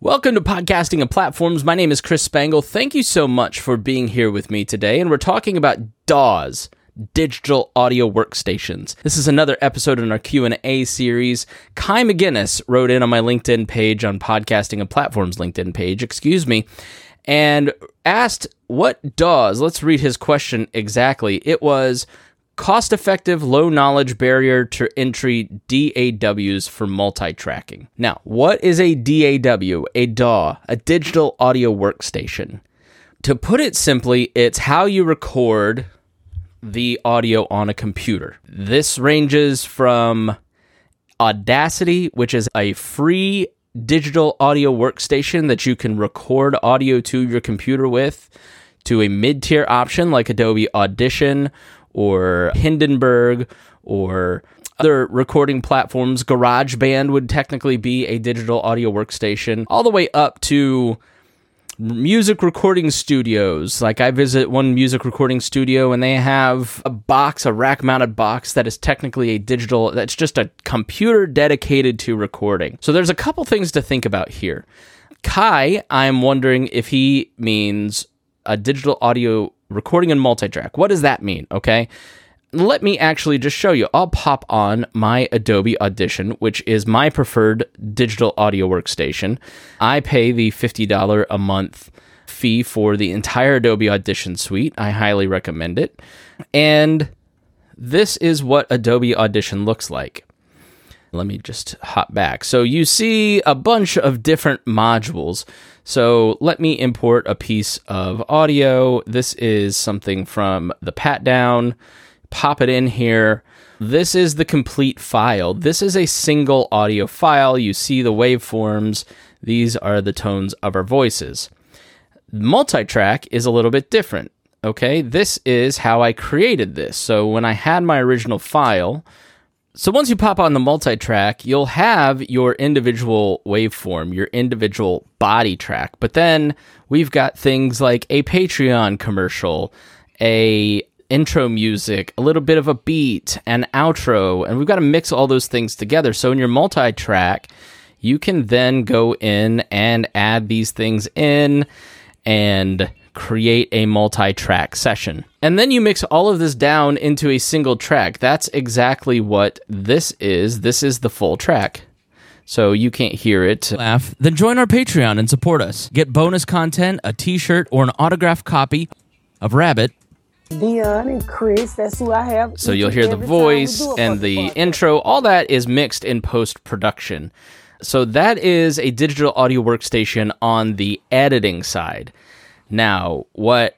Welcome to Podcasting and Platforms. My name is Chris Spangle. Thank you so much for being here with me today, and we're talking about DAWs, digital audio workstations. This is another episode in our Q&A series. Kai McGinnis wrote in on my LinkedIn page, on Podcasting and Platforms LinkedIn page, and asked what DAWs, let's read his question exactly. It was cost-effective, low-knowledge barrier to entry DAWs for multi-tracking. Now, what is a DAW, a DAW, a digital audio workstation? To put it simply, it's how you record the audio on a computer. This ranges from Audacity, which is a free digital audio workstation that you can record audio to your computer with, to a mid-tier option like Adobe Audition, or Hindenburg, or other recording platforms. GarageBand would technically be a digital audio workstation, all the way up to music recording studios. Like, I visit one music recording studio and they have a box, a rack-mounted box that is technically a digital, that's just a computer dedicated to recording. So there's a couple things to think about here. Kai, I'm wondering if he means a digital audio recording and multi-track. What does that mean? Okay, let me actually just show you. I'll pop on my Adobe Audition, which is my preferred digital audio workstation. I pay the $50 a month fee for the entire Adobe Audition suite. I highly recommend it. And this is what Adobe Audition looks like. Let me just hop back. So you see a bunch of different modules. So let me import a piece of audio. This is something from the pat down. Pop it in here. This is the complete file. This is a single audio file. You see the waveforms. These are the tones of our voices. Multitrack is a little bit different. Okay, this is how I created this. So when I had my original file, so once you pop on the multi-track, you'll have your individual waveform, your individual body track. But then we've got things like a Patreon commercial, a intro music, a little bit of a beat, an outro, and we've got to mix all those things together. So in your multi-track, you can then go in and add these things in and create a multi-track session. And then you mix all of this down into a single track. That's exactly what this is. This is the full track. So you can't hear it. Laugh. Then join our Patreon and support us. Get bonus content, a t-shirt, or an autographed copy of Rabbit. Dion and Chris, that's who I have. So you'll hear the voice and the intro. All that is mixed in post-production. So that is a digital audio workstation on the editing side. Now, what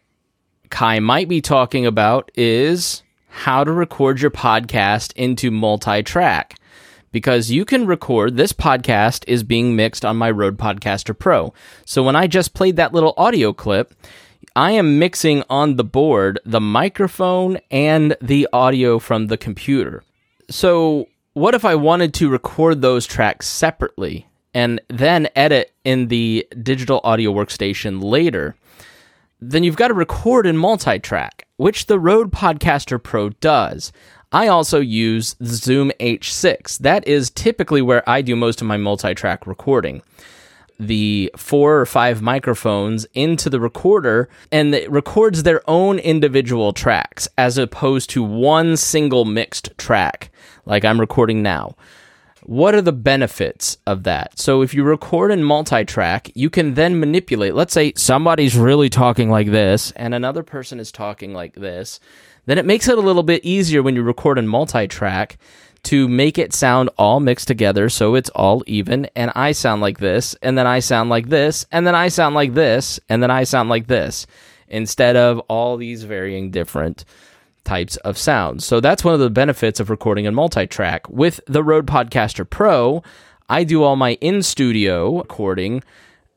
Kai might be talking about is how to record your podcast into multi-track, because you can record, this podcast is being mixed on my Rode Podcaster Pro. So when I just played that little audio clip, I am mixing on the board the microphone and the audio from the computer. So what if I wanted to record those tracks separately and then edit in the digital audio workstation later? Then you've got to record in multi-track, which the Rode Podcaster Pro does. I also use Zoom H6. That is typically where I do most of my multi-track recording. The 4 or 5 microphones into the recorder, and it records their own individual tracks as opposed to one single mixed track like I'm recording now. What are the benefits of that? So if you record in multi-track, you can then manipulate. Let's say somebody's really talking like this and another person is talking like this. Then it makes it a little bit easier when you record in multi-track to make it sound all mixed together so it's all even, and I sound like this, and then I sound like this, and then I sound like this, and then I sound like this, instead of all these varying different types of sounds. So that's one of the benefits of recording in multi-track. With the Rode Podcaster Pro, I do all my in-studio recording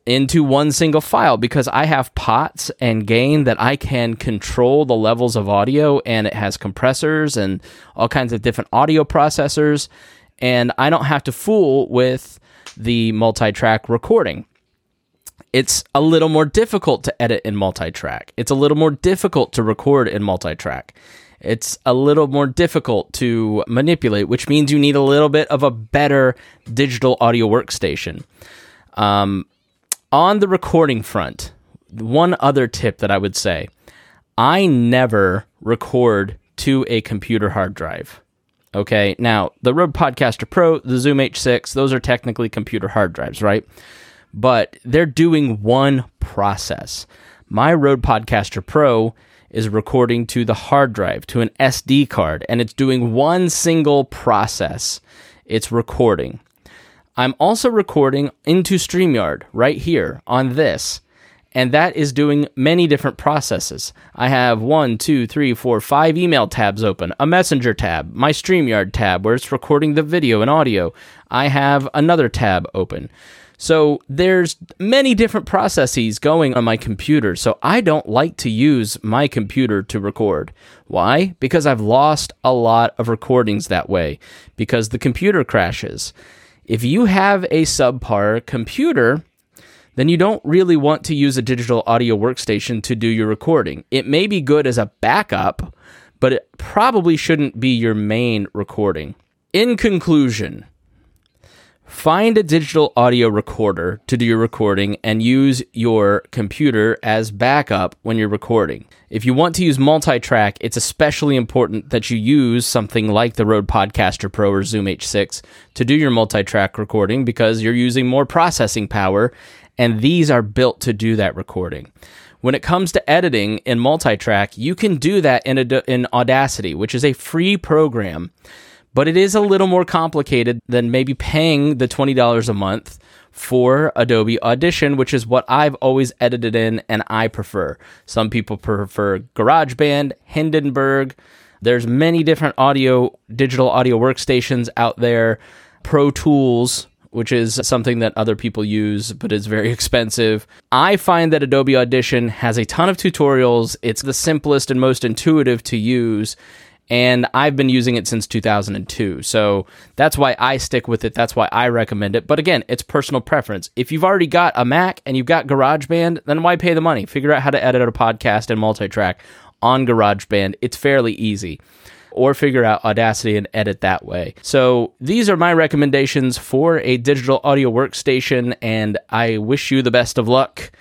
into one single file because I have pots and gain that I can control the levels of audio, and it has compressors and all kinds of different audio processors, and I don't have to fool with the multi-track recording. It's a little more difficult to edit in multi-track. It's a little more difficult to record in multi-track. It's a little more difficult to manipulate, which means you need a little bit of a better digital audio workstation. On the recording front, one other tip that I would say, I never record to a computer hard drive. Okay, now, the Rode Podcaster Pro, the Zoom H6, those are technically computer hard drives, right? But they're doing one process. My Rode Podcaster Pro is recording to the hard drive, to an SD card, and it's doing one single process. It's recording. I'm also recording into StreamYard right here on this, and that is doing many different processes. I have 5 email tabs open, a messenger tab, my StreamYard tab where it's recording the video and audio. I have another tab open. So there's many different processes going on my computer, so I don't like to use my computer to record. Why? Because I've lost a lot of recordings that way, because the computer crashes. If you have a subpar computer, then you don't really want to use a digital audio workstation to do your recording. It may be good as a backup, but it probably shouldn't be your main recording. In conclusion, find a digital audio recorder to do your recording and use your computer as backup when you're recording. If you want to use multi-track, it's especially important that you use something like the Rode Podcaster Pro or Zoom H6 to do your multi-track recording because you're using more processing power, and these are built to do that recording. When it comes to editing in multi-track, you can do that in Audacity, which is a free program, but it is a little more complicated than maybe paying the $20 a month for Adobe Audition, which is what I've always edited in and I prefer. Some people prefer GarageBand, Hindenburg. There's many different digital audio workstations out there. Pro Tools, which is something that other people use, but it's very expensive. I find that Adobe Audition has a ton of tutorials. It's the simplest and most intuitive to use, and I've been using it since 2002. So that's why I stick with it. That's why I recommend it. But again, it's personal preference. If you've already got a Mac and you've got GarageBand, then why pay the money? Figure out how to edit a podcast and multi-track on GarageBand. It's fairly easy. Or figure out Audacity and edit that way. So these are my recommendations for a digital audio workstation, and I wish you the best of luck.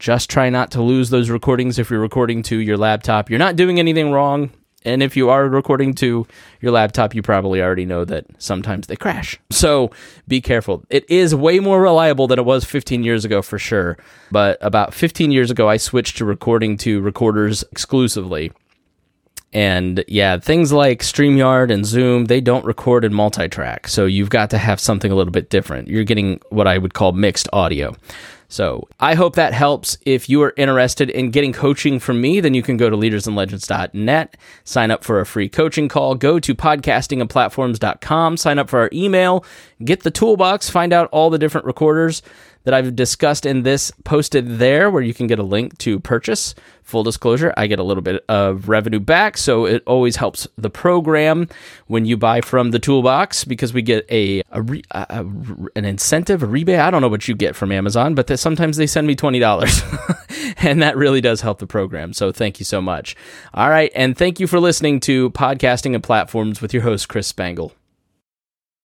Just try not to lose those recordings if you're recording to your laptop. You're not doing anything wrong. And if you are recording to your laptop, you probably already know that sometimes they crash. So be careful. It is way more reliable than it was 15 years ago for sure. But about 15 years ago, I switched to recording to recorders exclusively. And yeah, things like StreamYard and Zoom, they don't record in multi-track. So you've got to have something a little bit different. You're getting what I would call mixed audio. So I hope that helps. If you are interested in getting coaching from me, then you can go to leadersandlegends.net, sign up for a free coaching call, go to podcastingandplatforms.com, sign up for our email, get the toolbox, find out all the different recorders that I've discussed in this posted there where you can get a link to purchase. Full disclosure, I get a little bit of revenue back, so it always helps the program when you buy from the toolbox because we get an incentive, a rebate. I don't know what you get from Amazon, but sometimes they send me $20, and that really does help the program, so thank you so much. All right, and thank you for listening to Podcasting and Platforms with your host, Chris Spangle.